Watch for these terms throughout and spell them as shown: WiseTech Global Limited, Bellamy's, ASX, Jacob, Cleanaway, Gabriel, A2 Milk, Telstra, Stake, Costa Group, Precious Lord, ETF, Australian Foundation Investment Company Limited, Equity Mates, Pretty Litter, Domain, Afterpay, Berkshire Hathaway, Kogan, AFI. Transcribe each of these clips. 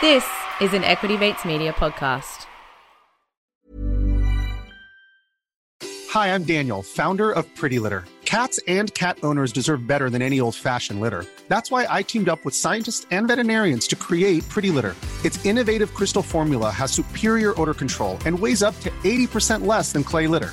This is an Equity Mates Media podcast. Hi, I'm Daniel, founder of Pretty Litter. Cats and cat owners deserve better than any old-fashioned litter. That's why I teamed up with scientists and veterinarians to create Pretty Litter. Its innovative crystal formula has superior odor control and weighs up to 80% less than clay litter.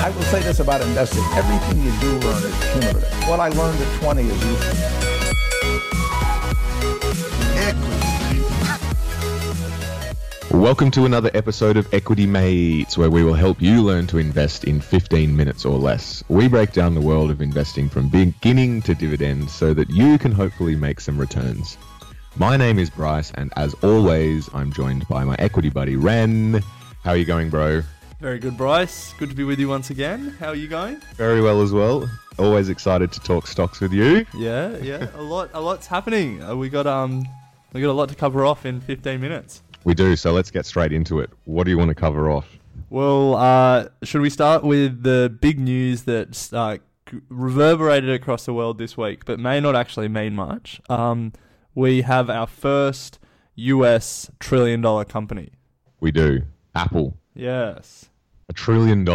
I will say this about investing. Everything you do learn is cumulative. What I learned at 20 is useful. Equity. Welcome to another episode of Equity Mates, where we will help you learn to invest in 15 minutes or less. We break down the world of investing from beginning to dividend so that you can hopefully make some returns. My name is Bryce, and as always, I'm joined by my equity buddy, Ren. How are you going, bro? Very good, Bryce. Good to be with you once again. How are you going? Very well as well. Always excited to talk stocks with you. Yeah. A lot's happening. We got a lot to cover off in 15 minutes. We do. So let's get straight into it. What do you want to cover off? Well, should we start with the big news that's reverberated across the world this week, but may not actually mean much? We have our first US $1 trillion company. We do. Apple. Yes. $1 trillion.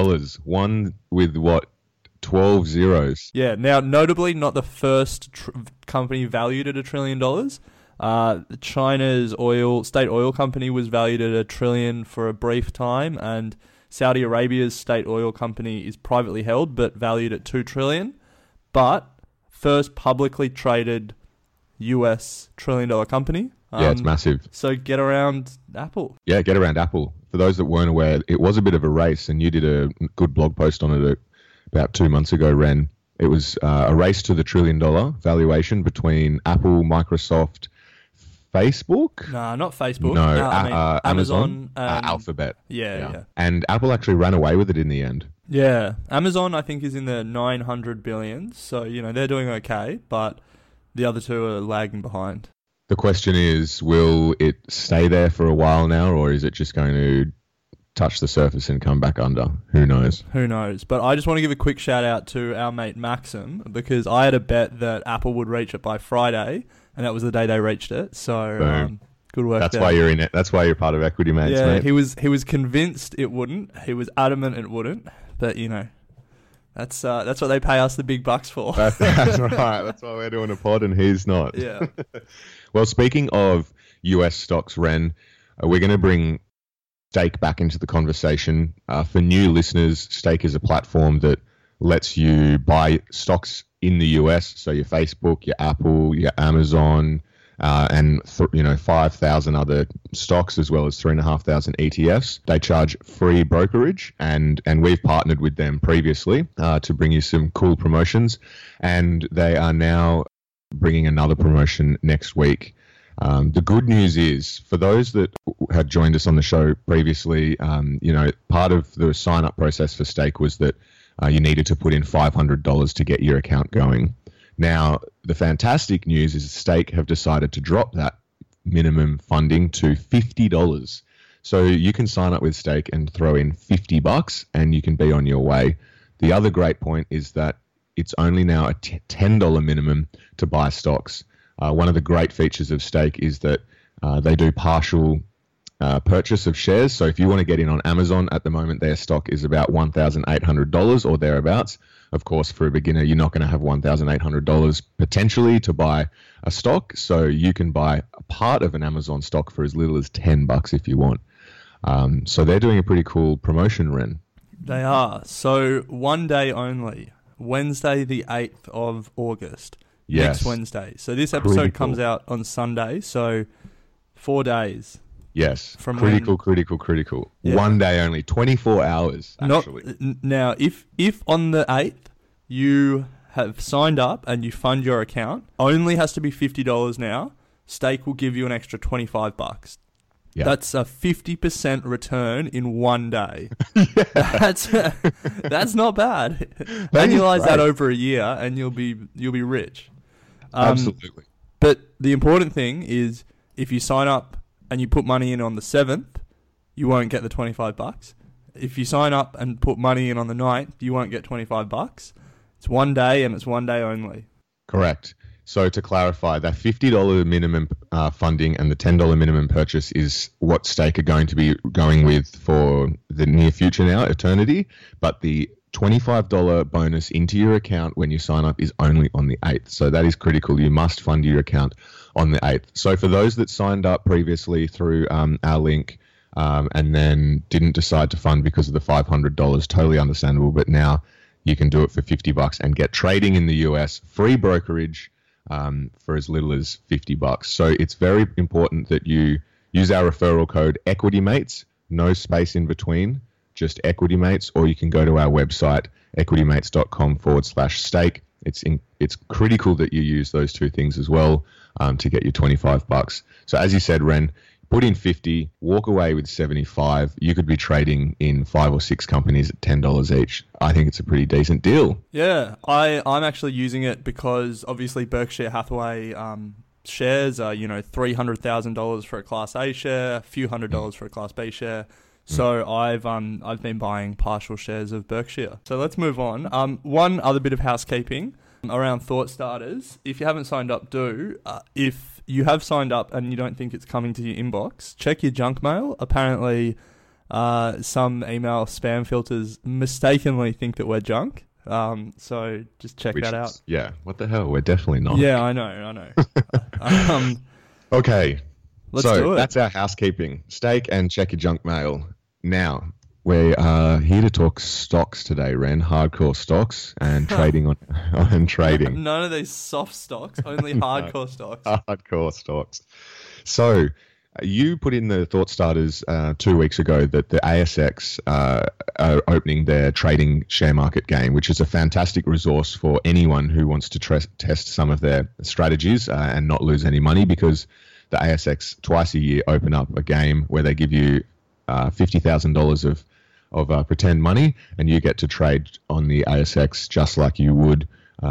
One with what? 12 zeros. Yeah. Now, notably, not the first company valued at $1 trillion. China's state oil company was valued at $1 trillion for a brief time, and Saudi Arabia's state oil company is privately held but valued at $2 trillion. But first publicly traded US $1 trillion company. Yeah, it's massive. So get around Apple. Yeah, get around Apple. For those that weren't aware, it was a bit of a race, and you did a good blog post on it about 2 months ago, Ren. It was a race to the $1 trillion valuation between Apple, Microsoft, Facebook? Nah, not Facebook. No, Amazon. Alphabet. Yeah. And Apple actually ran away with it in the end. Yeah. Amazon, I think, is in the 900 billion. So, they're doing okay, but the other two are lagging behind. The question is, will it stay there for a while now, or is it just going to touch the surface and come back under? Who knows? But I just want to give a quick shout out to our mate Maxim, because I had a bet that Apple would reach it by Friday, and that was the day they reached it. So good work. That's there. Why you're in it. That's why you're part of Equity Mates, yeah, mate. Yeah, he was convinced it wouldn't. He was adamant it wouldn't. But that's what they pay us the big bucks for. That's right. That's why we're doing a pod, and he's not. Yeah. Well, speaking of US stocks, Ren, we're going to bring Stake back into the conversation. For new listeners, Stake is a platform that lets you buy stocks in the US, so your Facebook, your Apple, your Amazon, and 5,000 other stocks, as well as 3,500 ETFs. They charge free brokerage, and we've partnered with them previously to bring you some cool promotions, and they are now bringing another promotion next week. The good news is, for those that had joined us on the show previously, part of the sign-up process for Stake was that you needed to put in $500 to get your account going. Now, the fantastic news is Stake have decided to drop that minimum funding to $50. So you can sign up with Stake and throw in $50, and you can be on your way. The other great point is that it's only now a $10 minimum to buy stocks. One of the great features of Stake is that they do partial purchase of shares. So if you want to get in on Amazon, at the moment their stock is about $1,800 or thereabouts. Of course, for a beginner, you're not going to have $1,800 potentially to buy a stock. So you can buy a part of an Amazon stock for as little as $10 if you want. So they're doing a pretty cool promotion, Ren. They are. So one day only, Wednesday the 8th of August. Yes. Next Wednesday. So this episode comes out on Sunday, so 4 days. Yes. From critical. Yeah. One day only, 24 hours, actually. Now, if on the 8th you have signed up and you fund your account, only has to be $50 now. Stake will give you an extra $25. Yeah. That's a 50% return in one day. Yeah. That's not bad. Annualize that over a year, and you'll be rich. Absolutely. But the important thing is, if you sign up and you put money in on the 7th, you won't get the $25. If you sign up and put money in on the 9th, you won't get $25. It's one day, and it's one day only. Correct. So to clarify, that $50 minimum funding and the $10 minimum purchase is what Stake are going to be going with for the near future now, eternity. But the $25 bonus into your account when you sign up is only on the 8th. So that is critical. You must fund your account on the 8th. So for those that signed up previously through our link and then didn't decide to fund because of the $500, totally understandable. But now you can do it for $50 and get trading in the US, free brokerage, for as little as $50. So it's very important that you use our referral code Equity Mates, no space in between, just Equity Mates, or you can go to our website, equitymates.com/stake. It's critical that you use those two things as well to get your $25. So as you said, Ren, put in 50, walk away with 75. You could be trading in 5 or 6 companies at $10 each. I think it's a pretty decent deal. Yeah, I'm actually using it because obviously Berkshire Hathaway shares are, $300,000 for a Class A share, a few $100s for a Class B share. So I've been buying partial shares of Berkshire. So let's move on. One other bit of housekeeping around Thought Starters. If you haven't signed up, do. If you have signed up and you don't think it's coming to your inbox, check your junk mail. Apparently, some email spam filters mistakenly think that we're junk. So just check that out. Yeah, what the hell? We're definitely not. Yeah, I know. Okay, let's do it. That's our housekeeping. Stake and check your junk mail. Now, we are here to talk stocks today, Ren. Hardcore stocks and trading on trading. None of these soft stocks, only hardcore stocks. Hardcore stocks. So you put in the Thought Starters 2 weeks ago that the ASX are opening their trading share market game, which is a fantastic resource for anyone who wants to test some of their strategies and not lose any money, because the ASX twice a year open up a game where they give you $50,000 of pretend money, and you get to trade on the ASX just like you would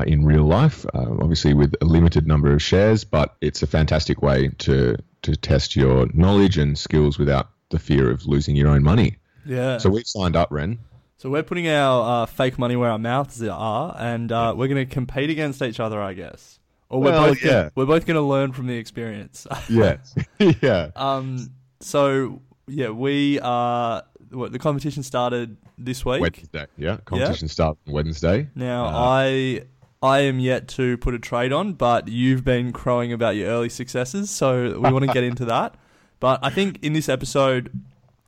in real life, obviously with a limited number of shares, but it's a fantastic way to test your knowledge and skills without the fear of losing your own money. Yeah. So we've signed up, Ren. So we're putting our fake money where our mouths are, and we're going to compete against each other, I guess. Or we're both going to learn from the experience. Yes. Yeah. So... yeah, we are. The competition started this week. Wednesday, yeah. Starts on Wednesday. Now, I am yet to put a trade on, but you've been crowing about your early successes, so we want to get into that. But I think in this episode,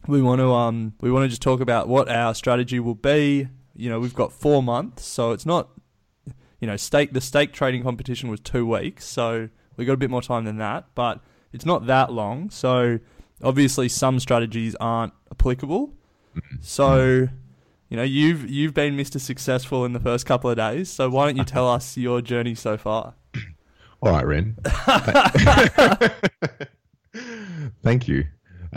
we want to just talk about what our strategy will be. We've got 4 months, so it's not. The stake trading competition was 2 weeks, so we got a bit more time than that, but it's not that long, so. Obviously, some strategies aren't applicable. So, you've been Mr. Successful in the first couple of days. So why don't you tell us your journey so far? All right, Ren. Thank you.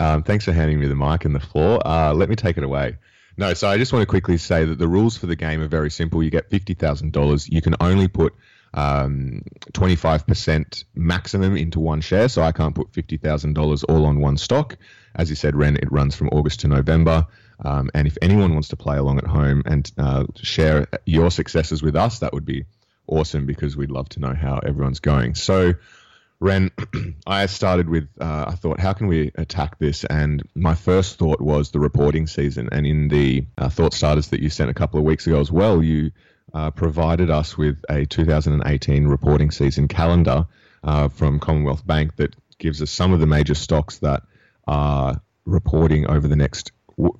Thanks for handing me the mic and the floor. Let me take it away. No, so I just want to quickly say that the rules for the game are very simple. You get $50,000. You can only put 25% maximum into one share, so I can't put $50,000 all on one stock. As you said, Ren, it runs from August to November, and if anyone wants to play along at home and share your successes with us, that would be awesome, because we'd love to know how everyone's going. So, Ren, I started with, I thought, how can we attack this? And my first thought was the reporting season, and in the Thought Starters that you sent a couple of weeks ago as well, you provided us with a 2018 reporting season calendar from Commonwealth Bank that gives us some of the major stocks that are reporting over the next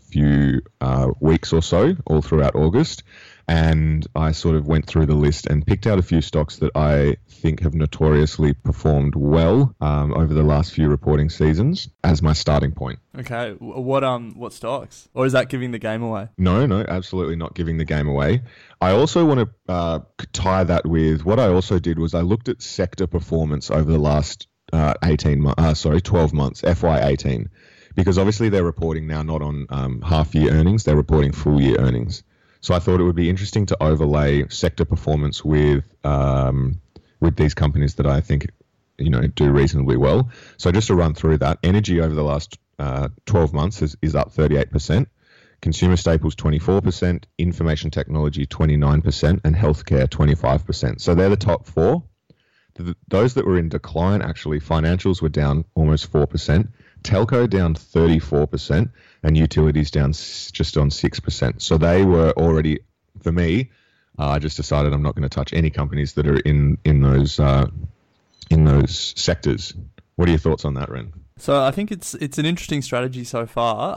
few weeks or so, all throughout August, and I sort of went through the list and picked out a few stocks that I think have notoriously performed well over the last few reporting seasons as my starting point. Okay, what stocks? Or is that giving the game away? No, absolutely not giving the game away. I also want to tie that with what I also did was I looked at sector performance over the last 12 months, FY18, because obviously they're reporting now not on half-year earnings, they're reporting full-year earnings. So I thought it would be interesting to overlay sector performance with these companies that I think, do reasonably well. So just to run through that, energy over the last 12 months is up 38%, consumer staples 24%, information technology 29%, and healthcare 25%. So they're the top four. Those that were in decline, actually, financials were down almost 4%, telco down 34%, and utilities down just on 6%. So they were already, for me, I just decided I'm not going to touch any companies that are in those sectors. What are your thoughts on that, Ren? So I think it's an interesting strategy so far.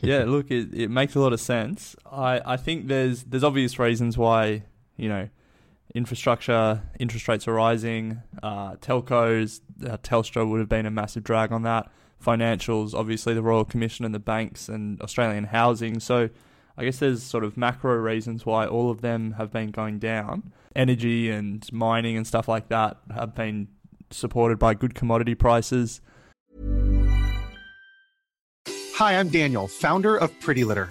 Yeah, look, it makes a lot of sense. I think there's obvious reasons why, infrastructure, interest rates are rising, telcos, Telstra would have been a massive drag on that, financials, obviously the Royal Commission and the banks and Australian housing. So I guess there's sort of macro reasons why all of them have been going down. Energy and mining and stuff like that have been supported by good commodity prices. Hi, I'm Daniel, founder of Pretty Litter.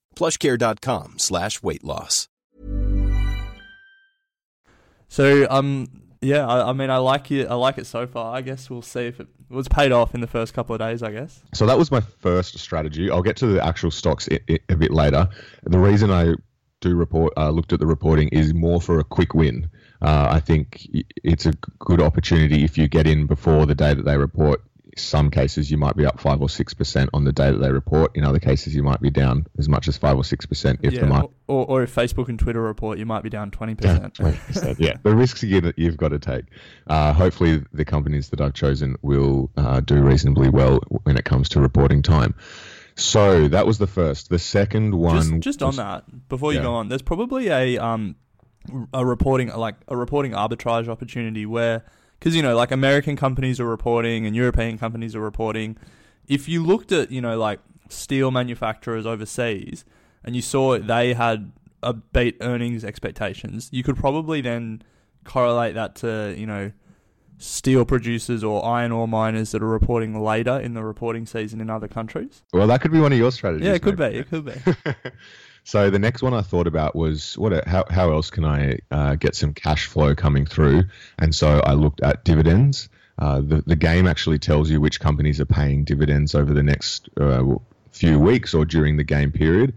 PlushCare.com/weight loss. So, yeah, I mean, I like it so far. I guess we'll see if it was paid off in the first couple of days, I guess. So that was my first strategy. I'll get to the actual stocks a bit later. The reason I do looked at the reporting is more for a quick win. I think it's a good opportunity if you get in before the day that they report. Some cases you might be up 5 or 6% on the day that they report. In other cases, you might be down as much as 5 or 6% the market. Or if Facebook and Twitter report, you might be down 20%. Yeah, 20%. Yeah. The risks you've got to take. Hopefully, the companies that I've chosen will do reasonably well when it comes to reporting time. So that was the first. The second one... Just on that, before you go on, there's probably a reporting arbitrage opportunity where... Because, like American companies are reporting and European companies are reporting. If you looked at, like steel manufacturers overseas and you saw they had a beat earnings expectations, you could probably then correlate that to, steel producers or iron ore miners that are reporting later in the reporting season in other countries. Well, that could be one of your strategies. Yeah, it could be. So the next one I thought about was how else can I get some cash flow coming through? And so I looked at dividends. The game actually tells you which companies are paying dividends over the next few weeks or during the game period.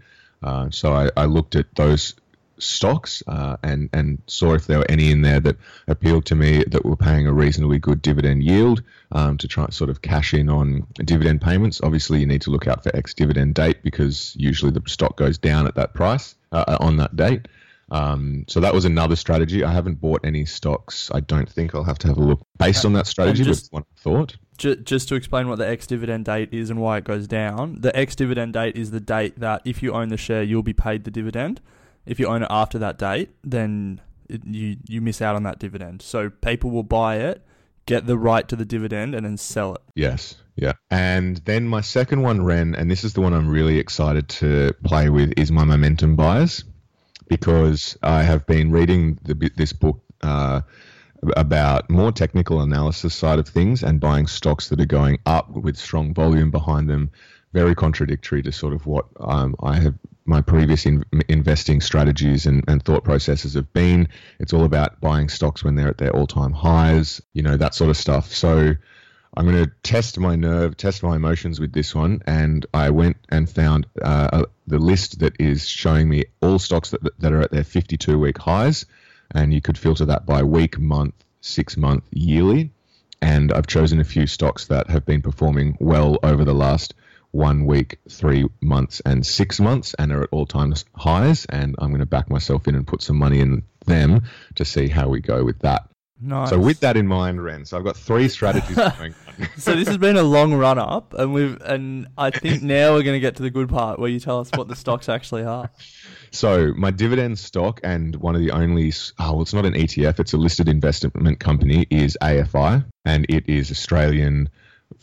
So I looked at those stocks and saw if there were any in there that appealed to me that were paying a reasonably good dividend yield to try and sort of cash in on dividend payments. Obviously, you need to look out for ex-dividend date because usually the stock goes down at that price on that date. So that was another strategy. I haven't bought any stocks. I don't think I'll have to have a look based on that strategy. Just one thought. Just to explain what the ex-dividend date is and why it goes down. The ex-dividend date is the date that if you own the share, you'll be paid the dividend. If you own it after that date, then you miss out on that dividend. So people will buy it, get the right to the dividend, and then sell it. Yes. Yeah. And then my second one, Ren, and this is the one I'm really excited to play with, is my momentum buyers. because I have been reading this book about more technical analysis side of things and buying stocks that are going up with strong volume behind them, very contradictory to sort of what I have my previous investing strategies and thought processes have been. It's all about buying stocks when they're at their all-time highs, you know, that sort of stuff. So I'm going to test my nerve, test my emotions with this one. And I went and found the list that is showing me all stocks that are at their 52-week highs. And you could filter that by week, month, 6 month, yearly. And I've chosen a few stocks that have been performing well over the last 1 week, 3 months, and 6 months, and are at all-time highs. And I'm going to back myself in and put some money in them to see how we go with that. Nice. So with that in mind, Ren, so I've got three strategies going on. So this has been a long run-up, and I think now we're going to get to the good part where you tell us what the stocks actually are. So my dividend stock, and one of the only – oh, well, it's not an ETF. It's a listed investment company, is AFI, and it is Australian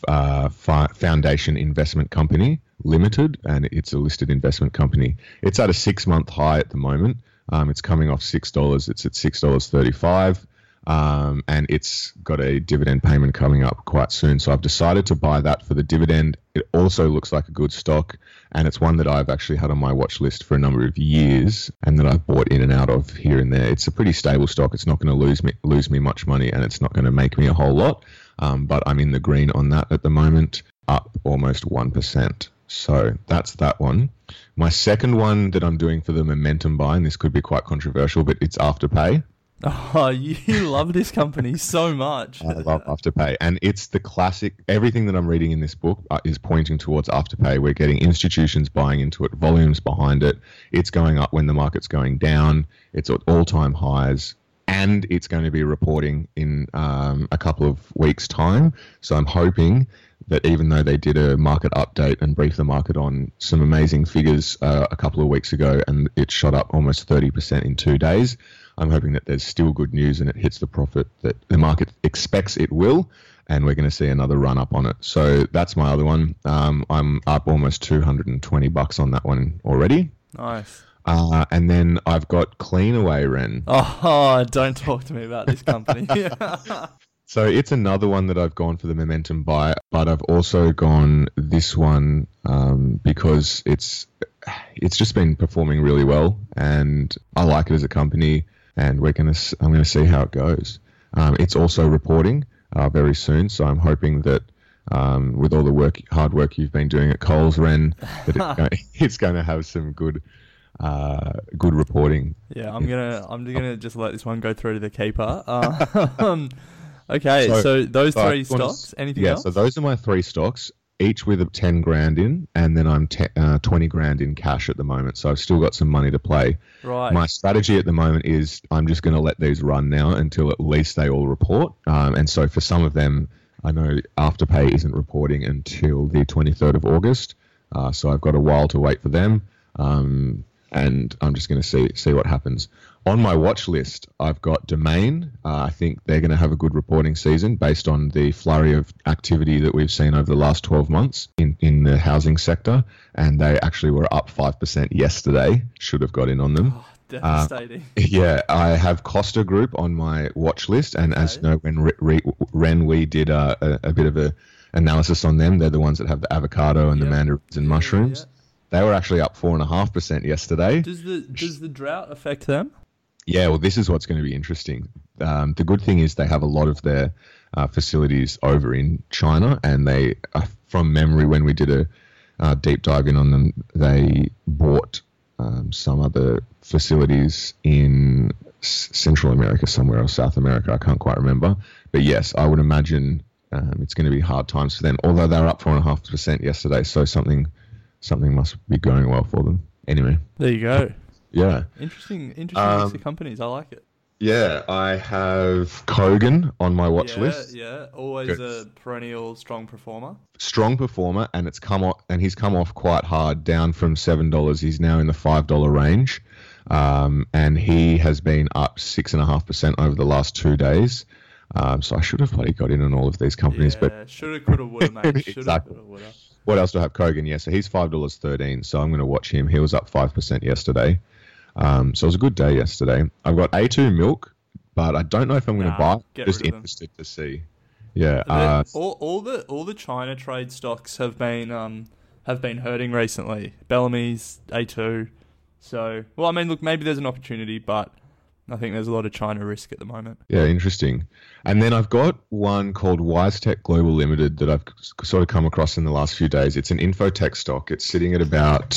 Foundation Investment Company Limited, and it's a listed investment company. It's at a 6 month high at the moment. It's coming off $6. It's at $6.35. And it's got a dividend payment coming up quite soon. So I've decided to buy that for the dividend. It also looks like a good stock, and it's one that I've actually had on my watch list for a number of years and that I've bought in and out of here and there. It's a pretty stable stock. It's not going to lose me much money, and it's not going to make me a whole lot. But I'm in the green on that at the moment, up almost 1%. So that's that one. My second one that I'm doing for the momentum buy, and this could be quite controversial, but it's Afterpay. Oh, you love this company so much. I love Afterpay. And it's the classic. Everything that I'm reading in this book is pointing towards Afterpay. We're getting institutions buying into it, volumes behind it. It's going up when the market's going down. It's at all-time highs. And it's going to be reporting in a couple of weeks' time. So I'm hoping that even though they did a market update and briefed the market on some amazing figures a couple of weeks ago, and it shot up almost 30% in 2 days, I'm hoping that there's still good news and it hits the profit that the market expects it will, and we're going to see another run-up on it. So that's my other one. I'm up almost $220 on that one already. Nice. And then I've got Cleanaway, Ren. Oh, don't talk to me about this company. So it's another one that I've gone for the momentum buy, but I've also gone this one because it's just been performing really well, and I like it as a company. And I'm going to see how it goes. It's also reporting very soon, so I'm hoping that with all the hard work you've been doing at Coles, Ren, that it's going to have some good reporting. Yeah, I'm gonna just let this one go through to the keeper. Okay, so those three stocks. Anything else? Yeah, so those are my three stocks, each with $10,000 in, and then I'm $20,000 in cash at the moment. So I've still got some money to play. Right. My strategy at the moment is I'm just going to let these run now until at least they all report. And so for some of them, I know Afterpay isn't reporting until the 23rd of August. So I've got a while to wait for them. And I'm just going to see what happens. On my watch list, I've got Domain. I think they're going to have a good reporting season based on the flurry of activity that we've seen over the last 12 months in the housing sector. And they actually were up 5% yesterday. Should have got in on them. Oh, devastating. Yeah, I have Costa Group on my watch list. And as you know, when we did a bit of an analysis on them, they're the ones that have the avocado and the mandarins and mushrooms. Yeah. They were actually up 4.5% yesterday. Does the drought affect them? Yeah, well, this is what's going to be interesting. The good thing is they have a lot of their facilities over in China, and they, from memory, when we did a deep dive in on them, they bought some other facilities in Central America, somewhere else, South America. I can't quite remember. But yes, I would imagine it's going to be hard times for them, although they were up 4.5% yesterday, so Something must be going well for them. Anyway. There you go. Yeah. Interesting mix of companies. I like it. Yeah, I have Kogan on my watch list. Yeah, always a perennial strong performer. Strong performer, and he's come off quite hard, down from $7. He's now in the $5 range, and he has been up 6.5% over the last 2 days. So I should have bloody got in on all of these companies, but shoulda, coulda, woulda, mate. Exactly. What else do I have? Kogan, yeah. So he's $5.13, so I'm going to watch him. He was up 5% yesterday. So it was a good day yesterday. I've got A2 Milk, but I don't know if I'm going to buy it. Just interested to see. Yeah. All the China trade stocks have been hurting recently. Bellamy's, A2. So, well, I mean, look, maybe there's an opportunity, but I think there's a lot of China risk at the moment. Yeah, interesting. And then I've got one called WiseTech Global Limited that I've sort of come across in the last few days. It's an infotech stock. It's sitting at about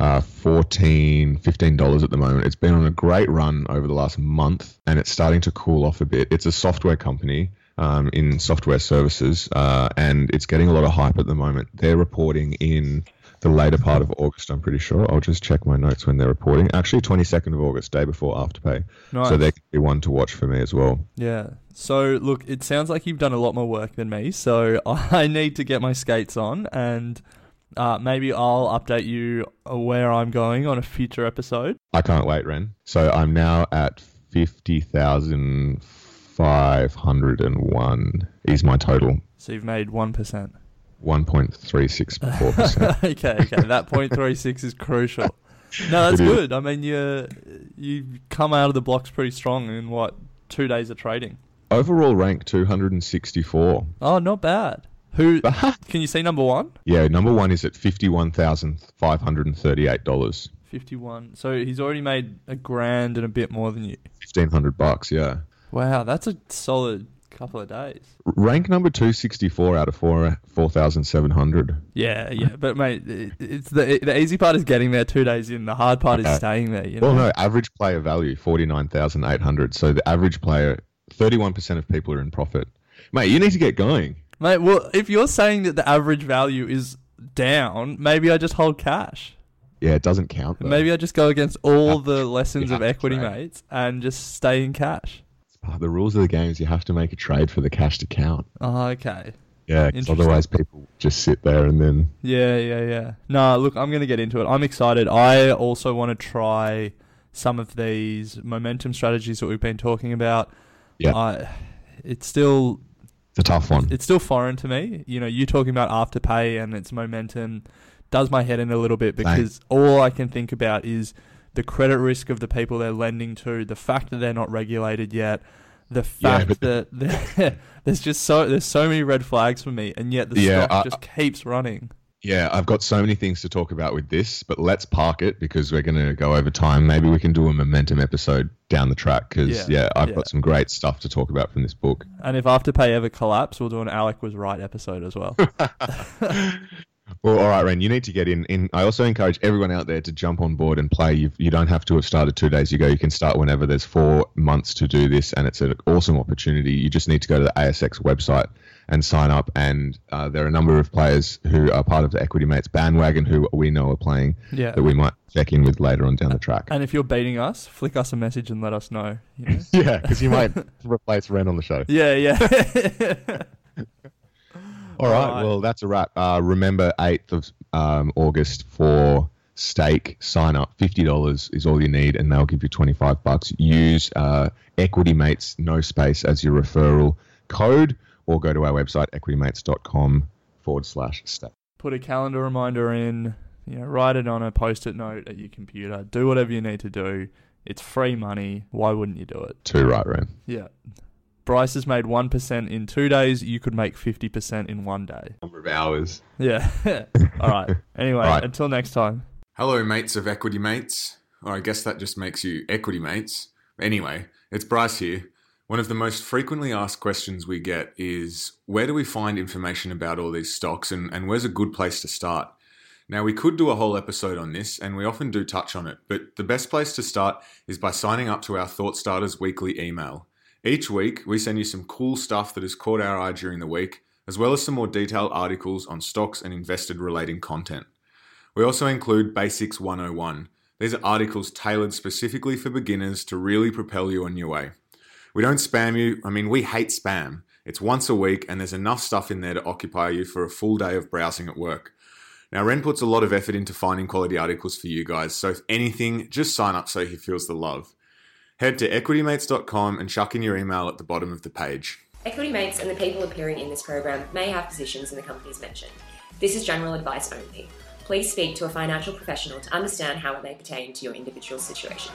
$14, $15 at the moment. It's been on a great run over the last month, and it's starting to cool off a bit. It's a software company in software services, and it's getting a lot of hype at the moment. They're reporting in the later part of August, I'm pretty sure. I'll just check my notes when they're reporting. Actually, 22nd of August, day before Afterpay. Nice. So they could be one to watch for me as well. Yeah. So, look, it sounds like you've done a lot more work than me. So I need to get my skates on, and maybe I'll update you where I'm going on a future episode. I can't wait, Ren. So I'm now at 50,501 is my total. So you've made 1%. 1.364%. Okay, that 0.36 is crucial. No, that's good. I mean, you've come out of the blocks pretty strong in, 2 days of trading? Overall rank 264. Oh, not bad. Can you see number one? Yeah, number one is at $51,538. 51. So he's already made $1,000 and a bit more than you. $1,500, yeah. Wow, that's a solid couple of days. Rank number 264 out of 4,700. Yeah, but mate, it's the easy part is getting there 2 days in. The hard part is staying there. You know? Well, no, average player value 49,800. So the average player, 31% of people are in profit. Mate, you need to get going. Mate, well, if you're saying that the average value is down, maybe I just hold cash. Yeah, it doesn't count, though. Maybe I just go against all the lessons of Equity Mates and just stay in cash. The rules of the game is you have to make a trade for the cash to count. Oh, okay. Yeah, because otherwise people just sit there and then... Yeah. No, look, I'm going to get into it. I'm excited. I also want to try some of these momentum strategies that we've been talking about. Yeah. It's still... It's a tough one. It's still foreign to me. You know, you talking about Afterpay and its momentum does my head in a little bit because all I can think about is the credit risk of the people they're lending to, the fact that they're not regulated yet, the fact that there's so many red flags for me, and yet the stock just keeps running. Yeah, I've got so many things to talk about with this, but let's park it because we're going to go over time. Maybe we can do a momentum episode down the track because, I've got some great stuff to talk about from this book. And if Afterpay ever collapse, we'll do an Alec was right episode as well. Well, all right, Ren, you need to get in. I also encourage everyone out there to jump on board and play. You don't have to have started 2 days ago. You can start whenever. There's 4 months to do this, and it's an awesome opportunity. You just need to go to the ASX website and sign up, and there are a number of players who are part of the Equity Mates bandwagon who we know are playing that we might check in with later on down the track. And if you're beating us, flick us a message and let us know. You know? Yeah, because you might replace Ren on the show. Yeah. All right, well, that's a wrap. Remember, 8th of August for Stake, sign up. $50 is all you need, and they'll give you $25. Use Equity Mates, no space, as your referral code, or go to our website, equitymates.com/Stake. Put a calendar reminder in, write it on a Post-it note at your computer. Do whatever you need to do. It's free money. Why wouldn't you do it? Too right, Ren. Yeah. Bryce has made 1% in 2 days. You could make 50% in 1 day. Number of hours. Yeah. All right. Anyway, Until next time. Hello, mates of Equity Mates. Or I guess that just makes you Equity Mates. Anyway, it's Bryce here. One of the most frequently asked questions we get is, where do we find information about all these stocks and where's a good place to start? Now, we could do a whole episode on this, and we often do touch on it, but the best place to start is by signing up to our Thought Starters weekly email. Each week, we send you some cool stuff that has caught our eye during the week, as well as some more detailed articles on stocks and invested-relating content. We also include Basics 101. These are articles tailored specifically for beginners to really propel you on your way. We don't spam you. I mean, we hate spam. It's once a week, and there's enough stuff in there to occupy you for a full day of browsing at work. Now, Ren puts a lot of effort into finding quality articles for you guys, so if anything, just sign up so he feels the love. Head to equitymates.com and chuck in your email at the bottom of the page. Equity Mates and the people appearing in this program may have positions in the companies mentioned. This is general advice only. Please speak to a financial professional to understand how it may pertain to your individual situation.